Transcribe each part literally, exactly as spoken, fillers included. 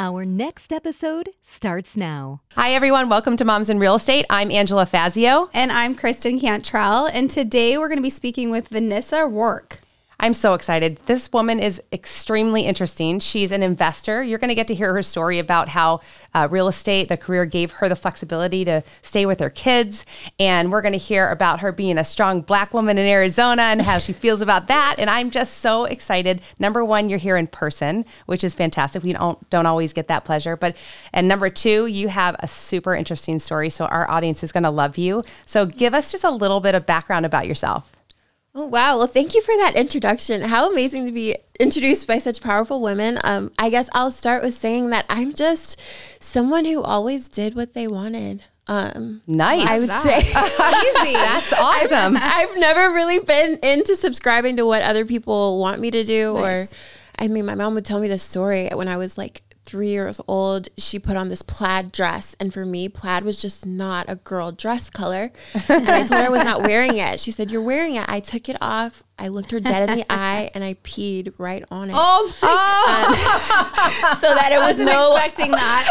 Our next episode starts now. Hi, everyone. Welcome to Moms in Real Estate. I'm Angela Fazio. And I'm Kristen Cantrell. And today we're going to be speaking with Vanessa Rourke. I'm so excited. This woman is extremely interesting. She's an investor. You're going to get to hear her story about how uh, real estate, the career, gave her the flexibility to stay with her kids. And we're going to hear about her being a strong Black woman in Arizona and how she feels about that. And I'm just so excited. Number one, you're here in person, which is fantastic. We don't don't always get that pleasure. But and number two, you have a super interesting story. So our audience is going to love you. So give us just a little bit of background about yourself. Oh, wow. Well, thank you for that introduction. How amazing to be introduced by such powerful women. Um, I guess I'll start with saying that I'm just someone who always did what they wanted. Um, nice. I would that. say. Easy. That's awesome. I've, I've never really been into subscribing to what other people want me to do. Nice. Or, I mean, my mom would tell me this story when I was like three years old. She put on this plaid dress, and for me, plaid was just not a girl dress color, and I told her I was not wearing it. She said, "You're wearing it." I took it off, I looked her dead in the eye, and I peed right on it. Oh my um, God. So that it was I wasn't no expecting that.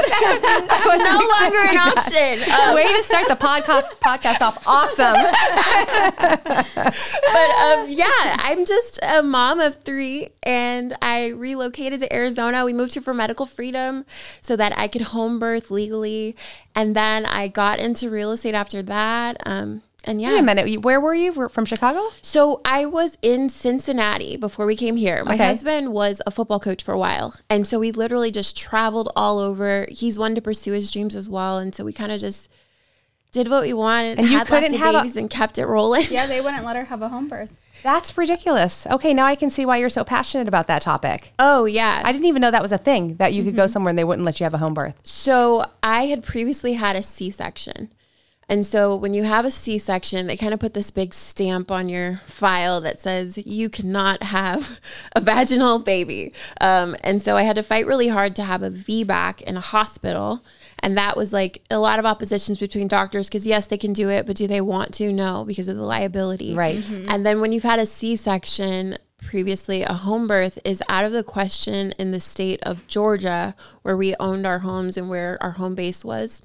I was no longer an that. option. Um, Way to start the podcast podcast off awesome. But um, yeah, I'm just a mom of three, and I relocated to Arizona. We moved here for medical freedom so that I could home birth legally. And then I got into real estate after that. Um, And yeah. Wait a minute. Where were you? From Chicago? So I was in Cincinnati before we came here. My okay. husband was a football coach for a while. And so we literally just traveled all over. He's one to pursue his dreams as well. And so we kind of just did what we wanted. And you couldn't have babies a- and kept it rolling. Yeah, they wouldn't let her have a home birth. That's ridiculous. Okay, now I can see why you're so passionate about that topic. Oh, yeah. I didn't even know that was a thing, that you could mm-hmm. go somewhere and they wouldn't let you have a home birth. So I had previously had a C-section. And so when you have a C-section, they kind of put this big stamp on your file that says you cannot have a vaginal baby. Um, and so I had to fight really hard to have a V BAC in a hospital. And that was like a lot of oppositions between doctors because, yes, they can do it, but do they want to? No, because of the liability. Right. Mm-hmm. And then when you've had a C-section previously, a home birth is out of the question in the state of Georgia, where we owned our homes and where our home base was.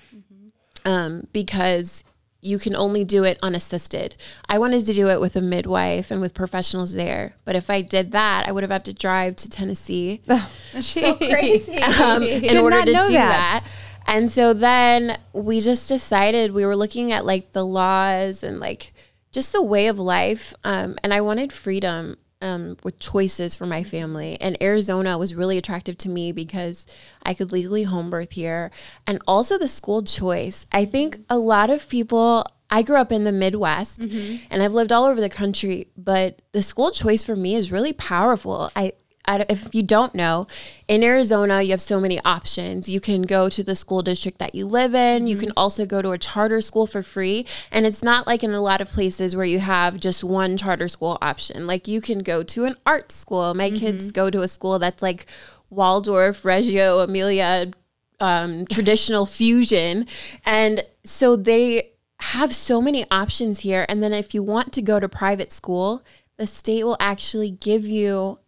Um, because you can only do it unassisted. I wanted to do it with a midwife and with professionals there. But if I did that, I would have had to drive to Tennessee. Oh, that's so crazy. Um, in order to do that. that. And so then we just decided we were looking at like the laws and like just the way of life. Um, and I wanted freedom um, with choices for my family. And Arizona was really attractive to me because I could legally home birth here. And also the school choice. I think a lot of people, I grew up in the Midwest mm-hmm. and I've lived all over the country, but the school choice for me is really powerful. I, I, if you don't know, in Arizona, you have so many options. You can go to the school district that you live in. You mm-hmm. can also go to a charter school for free. And it's not like in a lot of places where you have just one charter school option. Like you can go to an art school. My mm-hmm. kids go to a school that's like Waldorf, Reggio Emilia, um, traditional fusion. And so they have so many options here. And then if you want to go to private school, the state will actually give you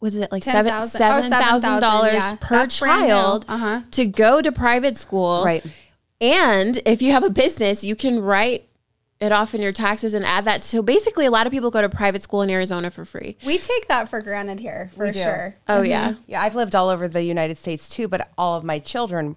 was it like seven thousand dollars seven, oh, seven, yeah. per That's child uh-huh. to go to private school. Right. And if you have a business, you can write it off in your taxes and add that. So basically a lot of people go to private school in Arizona for free. We take that for granted here for sure. Oh, mm-hmm. yeah. Yeah, I've lived all over the United States too, but all of my children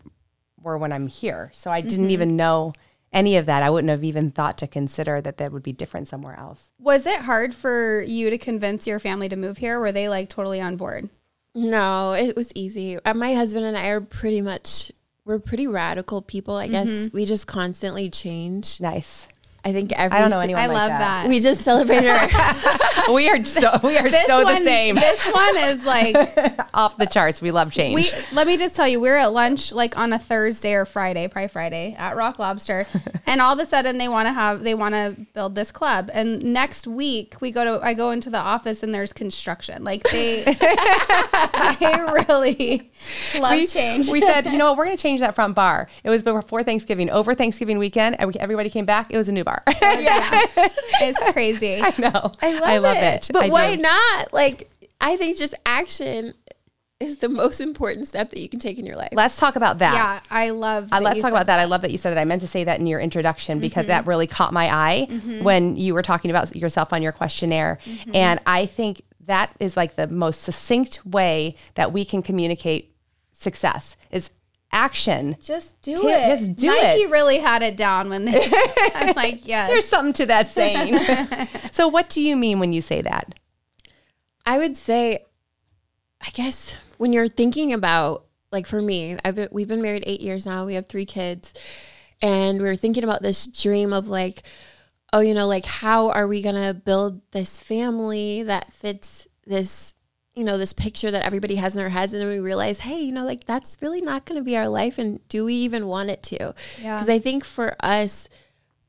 were when I'm here. So I didn't mm-hmm. even know any of that. I wouldn't have even thought to consider that that would be different somewhere else. Was it hard for you to convince your family to move here? Were they like totally on board? No, it was easy. My husband and I are pretty much, we're pretty radical people. I mm-hmm. guess we just constantly change. Nice. I think every I don't know anyone I like love that. that. We just celebrated our We are so we are this so one, the same. This one is like off the charts. We love change. We, let me just tell you, we were at lunch like on a Thursday or Friday, probably Friday, at Rock Lobster. And all of a sudden they wanna have they wanna build this club. And next week we go to I go into the office and there's construction. Like they they really love we, change. We said, you know what, we're gonna change that front bar. It was before Thanksgiving, over Thanksgiving weekend, everybody came back, it was a new bar. Yeah. Yeah. It's crazy. I know. I love, I love it. it. But I why do. not? Like, I think just action is the most important step that you can take in your life. Let's talk about that. Yeah, I love that. Uh, let's talk about that. that. I love that you said that. I meant to say that in your introduction because mm-hmm. that really caught my eye mm-hmm. when you were talking about yourself on your questionnaire. Mm-hmm. And I think that is like the most succinct way that we can communicate success is action. Just do T- it. Just do Nike it. Nike really had it down when they, I'm like, yes. There's something to that saying. So what do you mean when you say that? I would say, I guess when you're thinking about, like for me, I've been, we've been married eight years now. We have three kids and we were thinking about this dream of like, oh, you know, like how are we going to build this family that fits this you know, this picture that everybody has in their heads. And then we realize, hey, you know, like that's really not going to be our life. And do we even want it to? Yeah. Cause I think for us,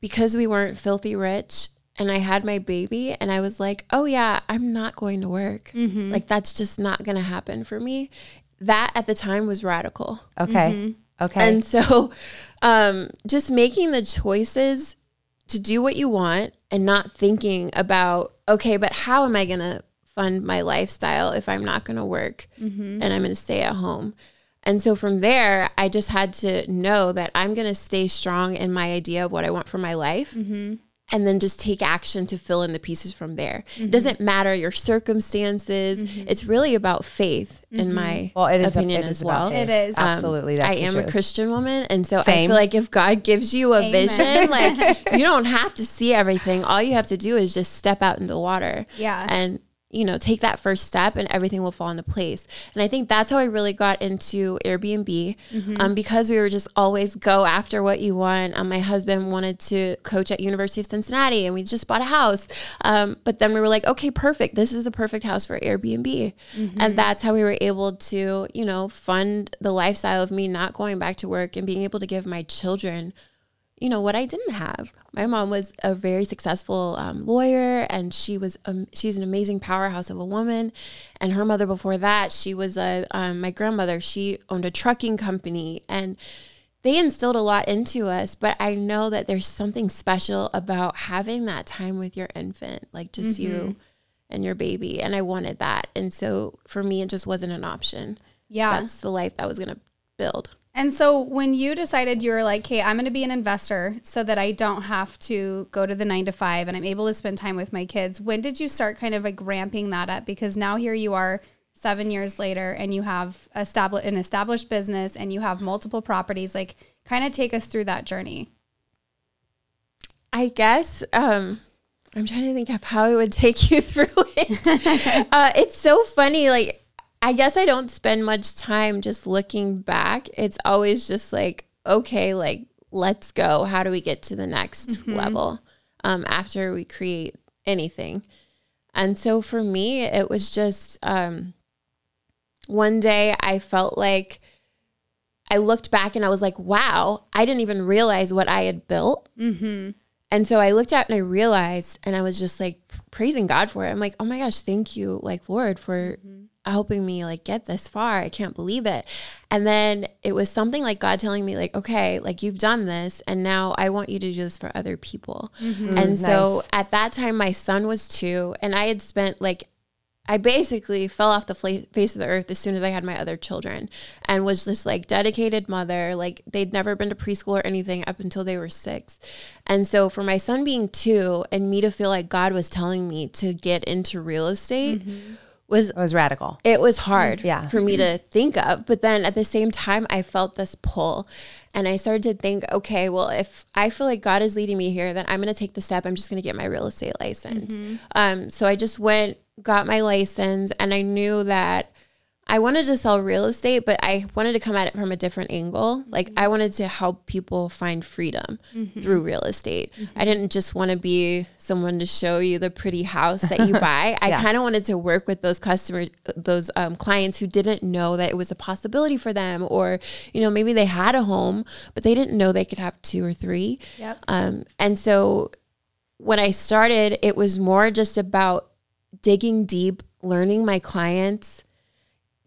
because we weren't filthy rich and I had my baby and I was like, oh yeah, I'm not going to work. Mm-hmm. Like that's just not going to happen for me. That at the time was radical. Okay. Mm-hmm. Okay. And so, um, just making the choices to do what you want and not thinking about, okay, but how am I going to fund my lifestyle if I'm not going to work mm-hmm. and I'm going to stay at home. And so from there, I just had to know that I'm going to stay strong in my idea of what I want for my life mm-hmm. and then just take action to fill in the pieces from there. Mm-hmm. It doesn't matter your circumstances. Mm-hmm. It's really about faith mm-hmm. in my well, it is opinion a, it as is well. It is. Um, Absolutely. That's I am truth. a Christian woman. And so Same. I feel like if God gives you a Amen. vision, like you don't have to see everything. All you have to do is just step out into the water. Yeah. And you know, take that first step and everything will fall into place. And I think that's how I really got into Airbnb mm-hmm. um, because we were just always go after what you want. Um, my husband wanted to coach at University of Cincinnati and we just bought a house. Um, but then we were like, okay, perfect. This is the perfect house for Airbnb. Mm-hmm. And that's how we were able to, you know, fund the lifestyle of me not going back to work and being able to give my children you know, what I didn't have. My mom was a very successful um, lawyer and she was, um, she's an amazing powerhouse of a woman. And her mother before that, she was a, um, my grandmother, she owned a trucking company and they instilled a lot into us. But I know that there's something special about having that time with your infant, like just mm-hmm. you and your baby. And I wanted that. And so for me, it just wasn't an option. Yeah. That's the life that I was going to build. And so when you decided you were like, hey, I'm going to be an investor so that I don't have to go to the nine to five and I'm able to spend time with my kids. When did you start kind of like ramping that up? Because now here you are seven years later and you have established an established business and you have multiple properties, like kind of take us through that journey. I guess um, I'm trying to think of how I would take you through it. uh, it's so funny. Like, I guess I don't spend much time just looking back. It's always just like, okay, like, let's go. How do we get to the next mm-hmm. level um, after we create anything? And so for me, it was just um, one day I felt like I looked back and I was like, wow, I didn't even realize what I had built. Mm-hmm. And so I looked out and I realized, and I was just like praising God for it. I'm like, oh my gosh, thank you, like, Lord, for mm-hmm. helping me like get this far. I can't believe it. And then it was something like God telling me like, okay, like you've done this and now I want you to do this for other people. Mm-hmm. And nice. So at that time my son was two and I had spent like, I basically fell off the face of the earth as soon as I had my other children and was just like dedicated mother. Like they'd never been to preschool or anything up until they were six. And so for my son being two and me to feel like God was telling me to get into real estate, mm-hmm. Was, it was radical. It was hard yeah. for me to think of. But then at the same time, I felt this pull. And I started to think, okay, well, if I feel like God is leading me here, then I'm going to take the step. I'm just going to get my real estate license. Mm-hmm. Um, so I just went, got my license, and I knew that I wanted to sell real estate, but I wanted to come at it from a different angle. Like, I wanted to help people find freedom mm-hmm. through real estate. Mm-hmm. I didn't just want to be someone to show you the pretty house that you buy. I yeah. kind of wanted to work with those customers, those um, clients who didn't know that it was a possibility for them, or, you know, maybe they had a home, but they didn't know they could have two or three. Yep. Um, and so when I started, it was more just about digging deep, learning my clients,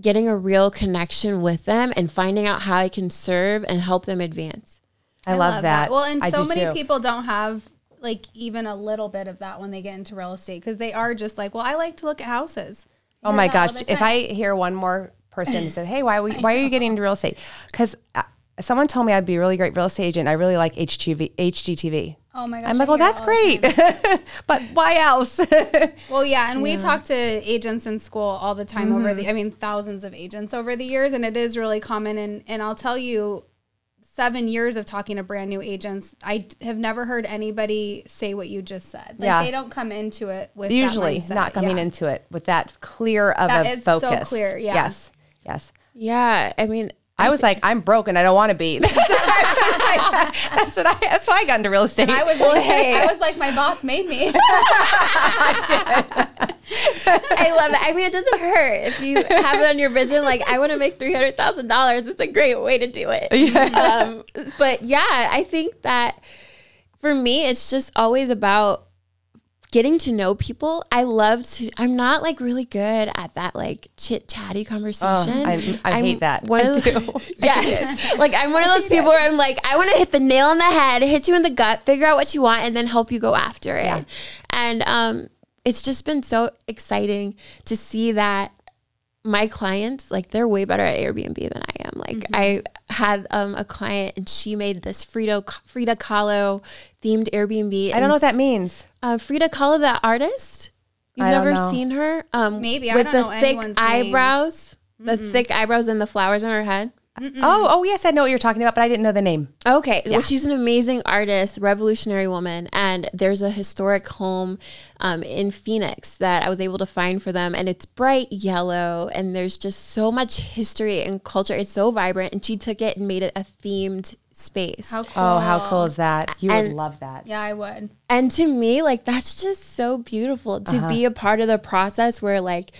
getting a real connection with them, and finding out how I can serve and help them advance. I, I love, love that. that. Well, and I so many too. people don't have like even a little bit of that when they get into real estate, because they are just like, well, I like to look at houses. You oh my gosh. If I hear one more person say, hey, why, we, why are you getting into real estate? Because uh, someone told me I'd be a really great real estate agent. I really like H G T V. Oh my gosh. I'm like, well, that's great. But why else? Well, yeah. And yeah. we talk to agents in school all the time mm-hmm. over the, I mean, thousands of agents over the years. And it is really common. And, and I'll tell you, seven years of talking to brand new agents, I have never heard anybody say what you just said. Like yeah. they don't come into it with Usually that not coming yeah. into it with that clear of that, a it's focus. It's so clear. Yeah. Yes. Yes. Yeah. I mean, I was like, I'm broke and I don't want to be. That's what I, that's what I, that's why I got into real estate. And I was like, hey. I was like, my boss made me. I did. I love it. I mean, it doesn't hurt if you have it on your vision. Like, I want to make three hundred thousand dollars. It's a great way to do it. Yeah. Um, but yeah, I think that for me, it's just always about getting to know people. I love to, I'm not like really good at that like chit chatty conversation. Oh, I, I hate that. One I of do. The, yes. Like I'm one of those people where I'm like, I want to hit the nail on the head, hit you in the gut, figure out what you want, and then help you go after it. Yeah. And um, it's just been so exciting to see that my clients, like they're way better at Airbnb than I am. Like mm-hmm. I had um, a client and she made this Frida, Frida Kahlo themed Airbnb. I don't know what that means. Uh, Frida Kahlo, the artist. You've I never seen her? Um, Maybe. I with don't the know thick eyebrows, names. the mm-mm. thick eyebrows and the flowers on her head. Mm-mm. Oh, oh yes. I know what you're talking about, but I didn't know the name. Okay. Yeah. Well, she's an amazing artist, revolutionary woman. And there's a historic home um, in Phoenix that I was able to find for them. And it's bright yellow. And there's just so much history and culture. It's so vibrant. And she took it and made it a themed space. How cool. Oh, how cool is that? You and, would love that. Yeah, I would. And to me, like, that's just so beautiful to uh-huh. be a part of the process where like,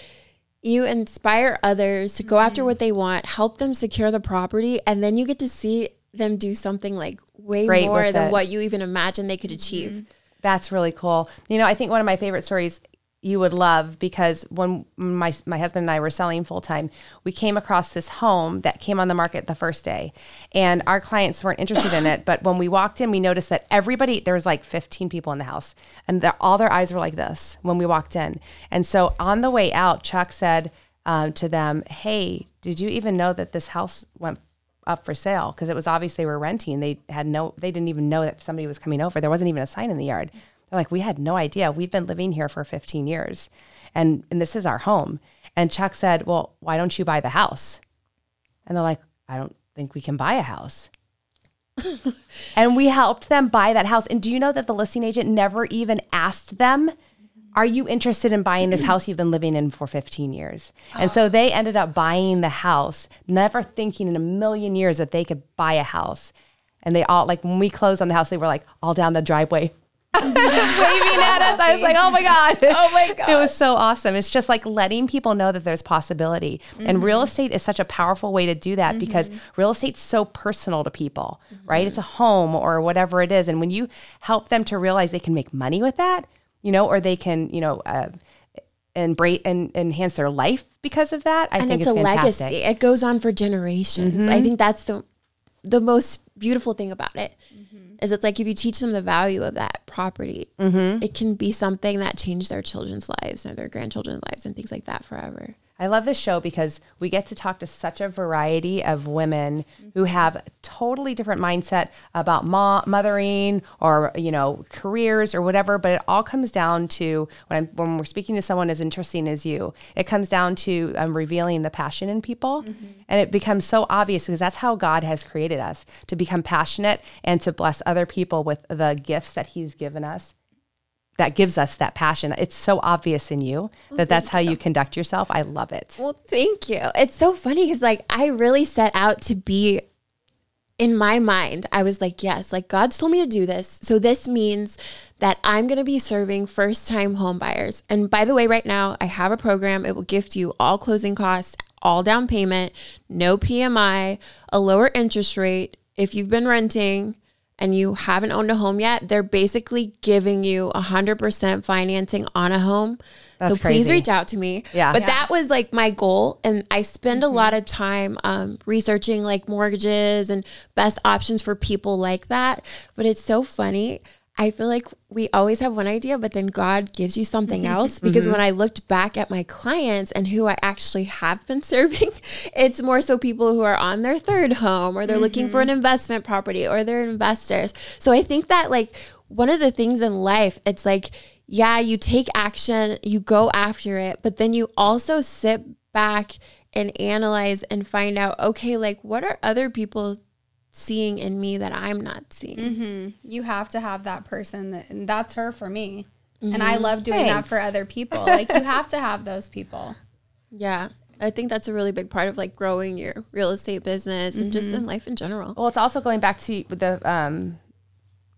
you inspire others to go mm-hmm. after what they want, help them secure the property, and then you get to see them do something like way Great more than it. what you even imagined they could achieve. Mm-hmm. That's really cool. You know, I think one of my favorite stories you would love, because when my my husband and I were selling full-time, we came across this home that came on the market the first day, and our clients weren't interested in it. But when we walked in, we noticed that everybody, there was like fifteen people in the house, and the, all their eyes were like this when we walked in. And so on the way out, Chuck said uh, to them, hey, did you even know that this house went up for sale? Because it was obvious they were renting. They had no, they didn't even know that somebody was coming over. There wasn't even a sign in the yard. They're like, we had no idea. We've been living here for fifteen years, and, and this is our home. And Chuck said, well, why don't you buy the house? And they're like, I don't think we can buy a house. And we helped them buy that house. And do you know that the listing agent never even asked them, are you interested in buying this house you've been living in for fifteen years? And so they ended up buying the house, never thinking in a million years that they could buy a house. And they all, like when we closed on the house, they were like all down the driveway, waving at us. I was like, oh my God. Oh my God. It was so awesome. It's just like letting people know that there's possibility. Mm-hmm. And real estate is such a powerful way to do that, mm-hmm. because real estate's so personal to people, mm-hmm. right? It's a home or whatever it is. And when you help them to realize they can make money with that, you know, or they can, you know, uh, embrace and enhance their life because of that, I and think it's, it's a fantastic legacy. It goes on for generations. Mm-hmm. I think that's the the most beautiful thing about it. Mm-hmm. Is it's like if you teach them the value of that property, mm-hmm. it can be something that changed their children's lives and their grandchildren's lives and things like that forever. I love this show because we get to talk to such a variety of women mm-hmm. who have a totally different mindset about ma- mothering or, you know, careers or whatever. But it all comes down to when I'm, when we're speaking to someone as interesting as you, it comes down to um, revealing the passion in people. Mm-hmm. And it becomes so obvious because that's how God has created us, to become passionate and to bless other people with the gifts that he's given us. that gives us that passion. It's so obvious in you that well, that's how you. you conduct yourself. I love it. Well, thank you. It's so funny because like I really set out to be, in my mind, I was like, yes, like God's told me to do this. So this means that I'm going to be serving first-time home buyers. And by the way, right now I have a program. It will gift you all closing costs, all down payment, no P M I, a lower interest rate. If you've been renting and you haven't owned a home yet, they're basically giving you one hundred percent financing on a home. That's so crazy. Please reach out to me. Yeah. But yeah. that was like my goal. And I spend mm-hmm. a lot of time um, researching like mortgages and best options for people like that. But it's so funny. I feel like we always have one idea, but then God gives you something else. Because mm-hmm. when I looked back at my clients and who I actually have been serving, it's more so people who are on their third home or they're mm-hmm. looking for an investment property or they're investors. So I think that like one of the things in life, it's like, yeah, you take action, you go after it, but then you also sit back and analyze and find out, okay, like what are other people seeing in me that I'm not seeing. Mm-hmm. You have to have that person that, and that's her for me. Mm-hmm. And I love doing Thanks. That for other people. Like you have to have those people. Yeah. I think that's a really big part of like growing your real estate business mm-hmm. and just in life in general. Well, it's also going back to the, um,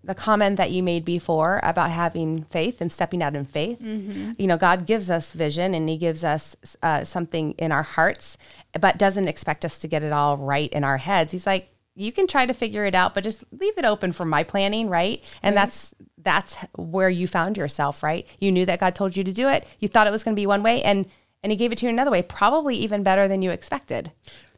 the comment that you made before about having faith and stepping out in faith. Mm-hmm. You know, God gives us vision and he gives us uh, something in our hearts, but doesn't expect us to get it all right in our heads. He's like, you can try to figure it out, but just leave it open for my planning, right? And right. that's that's where you found yourself, right? You knew that God told you to do it. You thought it was going to be one way, and and he gave it to you another way, probably even better than you expected.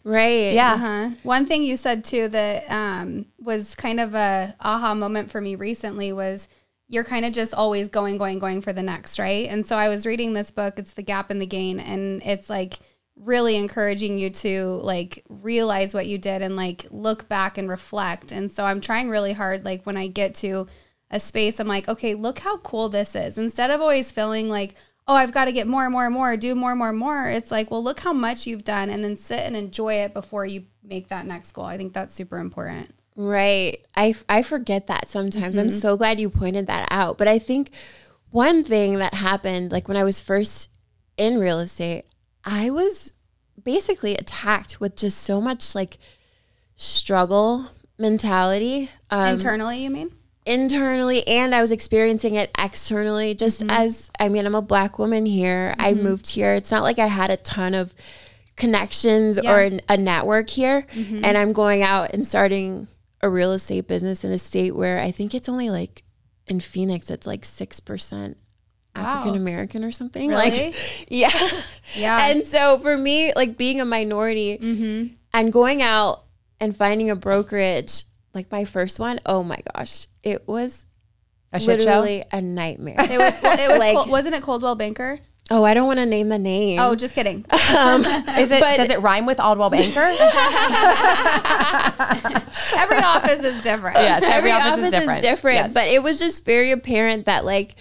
Right. Yeah. Uh-huh. One thing you said, too, that um, was kind of a aha moment for me recently was you're kind of just always going, going, going for the next, right? And so I was reading this book. It's The Gap and the Gain, and it's like really encouraging you to like realize what you did and like look back and reflect. And so I'm trying really hard. Like when I get to a space, I'm like, okay, look how cool this is. Instead of always feeling like, oh, I've got to get more and more and more, do more and more and more. It's like, well, look how much you've done and then sit and enjoy it before you make that next goal. I think that's super important. Right. I, I forget that sometimes. Mm-hmm. I'm so glad you pointed that out. But I think one thing that happened, like when I was first in real estate, I was basically attacked with just so much like struggle mentality. Um, internally, you mean? Internally, and I was experiencing it externally just mm-hmm. as, I mean, I'm a Black woman here. Mm-hmm. I moved here. It's not like I had a ton of connections yeah. or an, a network here. Mm-hmm. And I'm going out and starting a real estate business in a state where I think it's only like in Phoenix, it's like six percent. African American or something. Really? Like, yeah. Yeah. And so for me, like being a minority mm-hmm. and going out and finding a brokerage, like my first one, oh my gosh, it was a shit literally show? A nightmare. It was, it was like, Col- wasn't it Coldwell Banker? Oh, I don't want to name the name. Oh, just kidding. Um, Is it? But, does it rhyme with Coldwell Banker? Every office is different. Yes, every, every office, office is different. Is different yes. But it was just very apparent that like,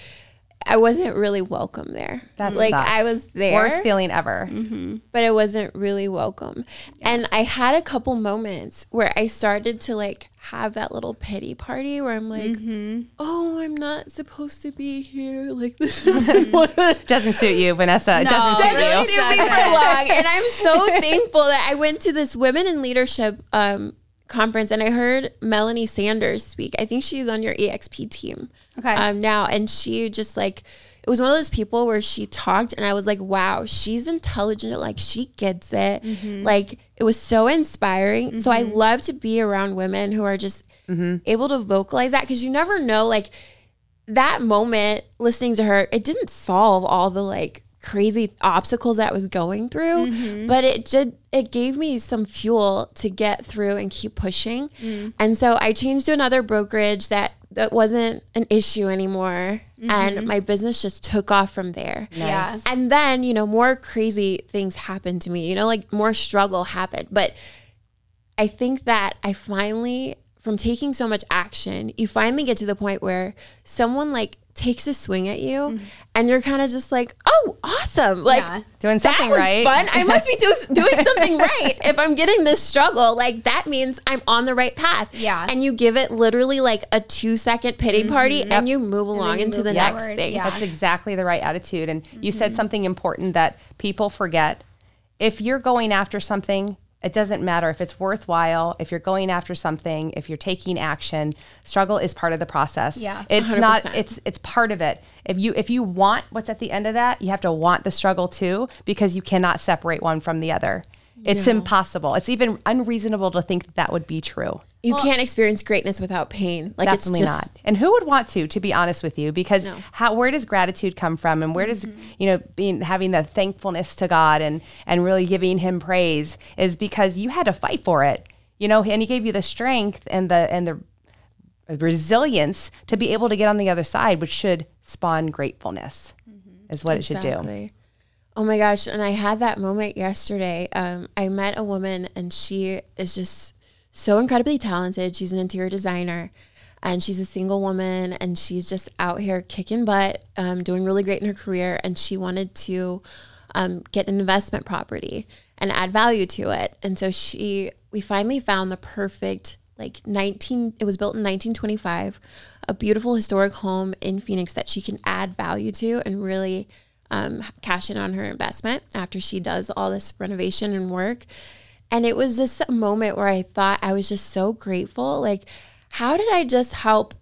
I wasn't really welcome there. That's like sucks. I was there. Worst feeling ever. Mm-hmm. But it wasn't really welcome. Yeah. And I had a couple moments where I started to like have that little pity party where I'm like, mm-hmm. oh, I'm not supposed to be here. Like this isn't mm-hmm. what doesn't suit you, Vanessa. It no, doesn't suit doesn't you. Suit me for long. And I'm so thankful that I went to this Women in Leadership um, conference and I heard Melanie Sanders speak. I think she's on your E X P team. Okay. Um, now, and she just like, it was one of those people where she talked and I was like, wow, she's intelligent. Like she gets it. Mm-hmm. Like it was so inspiring. Mm-hmm. So I love to be around women who are just mm-hmm. able to vocalize that. Cause you never know, like that moment listening to her, it didn't solve all the like crazy obstacles that I was going through, mm-hmm. but it did, it gave me some fuel to get through and keep pushing. Mm-hmm. And so I changed to another brokerage that, that wasn't an issue anymore. Mm-hmm. And my business just took off from there. Nice. Yeah. And then, you know, more crazy things happened to me, you know, like more struggle happened. But I think that I finally, from taking so much action, you finally get to the point where someone like takes a swing at you, mm-hmm. and you're kind of just like, oh, awesome. Like, yeah. doing something that was right. fun. I must be do- doing something right. If I'm getting this struggle, like that means I'm on the right path. Yeah. And you give it literally like a two second pity mm-hmm. party, yep. and you move along you into move the forward. Next thing. Yeah. That's exactly the right attitude. And mm-hmm. you said something important that people forget. If you're going after something, it doesn't matter if it's worthwhile, if you're going after something, if you're taking action, struggle is part of the process. Yeah, it's one hundred percent. Not, it's it's part of it. If you if you want what's at the end of that, you have to want the struggle too, because you cannot separate one from the other. It's yeah. impossible. It's even unreasonable to think that, that would be true. You well, can't experience greatness without pain. Like definitely it's just, not. And who would want to, to be honest with you? Because no. how, where does gratitude come from? And where does, mm-hmm. you know, being having the thankfulness to God and, and really giving him praise is because you had to fight for it, you know, and he gave you the strength and the, and the resilience to be able to get on the other side, which should spawn gratefulness mm-hmm. is what exactly. it should do. Oh my gosh. And I had that moment yesterday. Um, I met a woman and she is just so incredibly talented. She's an interior designer and she's a single woman and she's just out here kicking butt, um, doing really great in her career. And she wanted to um, get an investment property and add value to it. And so she, we finally found the perfect like nineteen, it was built in nineteen twenty-five, a beautiful historic home in Phoenix that she can add value to and really Um, cash in on her investment after she does all this renovation and work. And it was this moment where I thought I was just so grateful. Like, how did I just help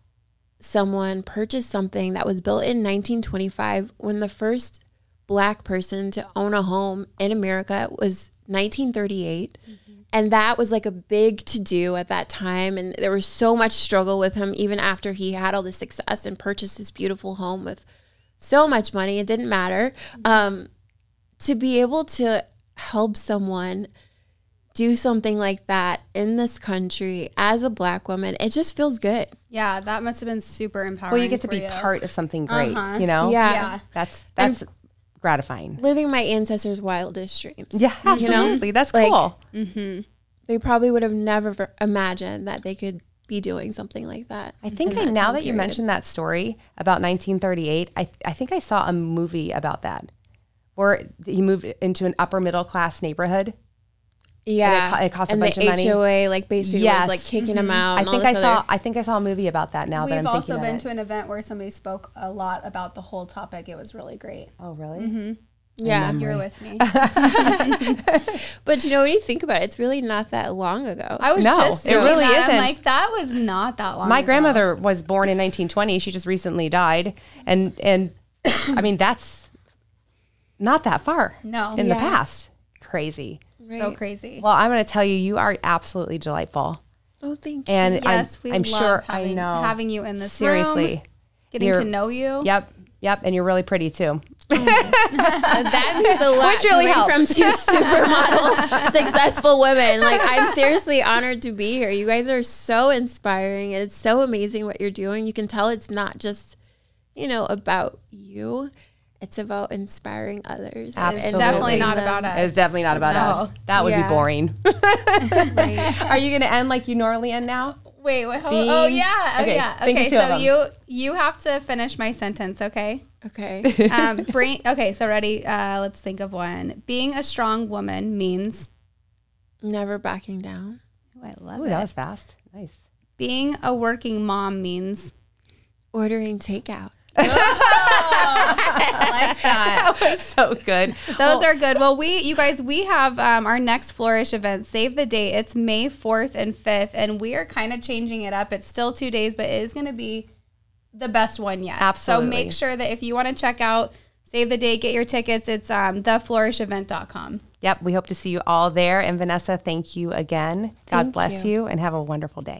someone purchase something that was built in nineteen twenty-five when the first black person to own a home in America was nineteen thirty-eight? Mm-hmm. And that was like a big to-do at that time. And there was so much struggle with him even after he had all this success and purchased this beautiful home with so much money, it didn't matter. Um, to be able to help someone do something like that in this country as a black woman, it just feels good. Yeah, that must have been super empowering. Well, you get to be you. part of something great, uh-huh. you know? Yeah. yeah. That's that's and gratifying. Living my ancestors' wildest dreams. Yeah, absolutely. You know? That's like, cool. Mm-hmm. They probably would have never imagined that they could be doing something like that. I think I, that now that period. You mentioned that story about nineteen thirty-eight, I, th- I think I saw a movie about that where he moved into an upper middle class neighborhood. Yeah. It, co- it cost and a bunch of money. And the H O A like basically yes. was like kicking mm-hmm. him out. I and think all this I saw other. I think I saw a movie about that now We've that I'm thinking We've also been to an event where somebody spoke a lot about the whole topic. It was really great. Oh, really? Mm-hmm. Yeah, you were with me. But you know, when you think about it, it's really not that long ago. I was no, just it really that. Isn't. I'm like, that was not that long. My ago. grandmother was born in nineteen twenty. She just recently died, and and I mean that's not that far. No, in yeah. the past, crazy, right. so crazy. Well, I'm going to tell you, you are absolutely delightful. Oh, thank you. And yes, I'm, we I'm love sure having, I know having you in this seriously room, getting You're, to know you. Yep. Yep, and you're really pretty too. That means a lot. Which really helps. From two supermodel, successful women. Like, I'm seriously honored to be here. You guys are so inspiring, and it's so amazing what you're doing. You can tell it's not just, you know, about you. It's about inspiring others. Absolutely. It's definitely not about us. It's definitely not about no. us. That would yeah. be boring. Right. Are you going to end like you normally end now? Wait, what? How, oh, yeah. Oh, okay. yeah. Okay, so you you have to finish my sentence, okay? Okay. um, bring, okay, so ready? Uh, let's think of one. Being a strong woman means? Never backing down. Oh, I love Ooh, it. That was fast. Nice. Being a working mom means? Ordering takeout. Oh, I like that. That was so good. Those well, are good. Well, we, you guys, we have um, our next Flourish event. Save the date. It's May fourth and fifth, and we are kind of changing it up. It's still two days, but it is going to be the best one yet. Absolutely. So make sure that if you want to check out, save the date, get your tickets. It's um, the flourish event dot com. Yep. We hope to see you all there. And Vanessa, thank you again. God thank bless you. you and have a wonderful day.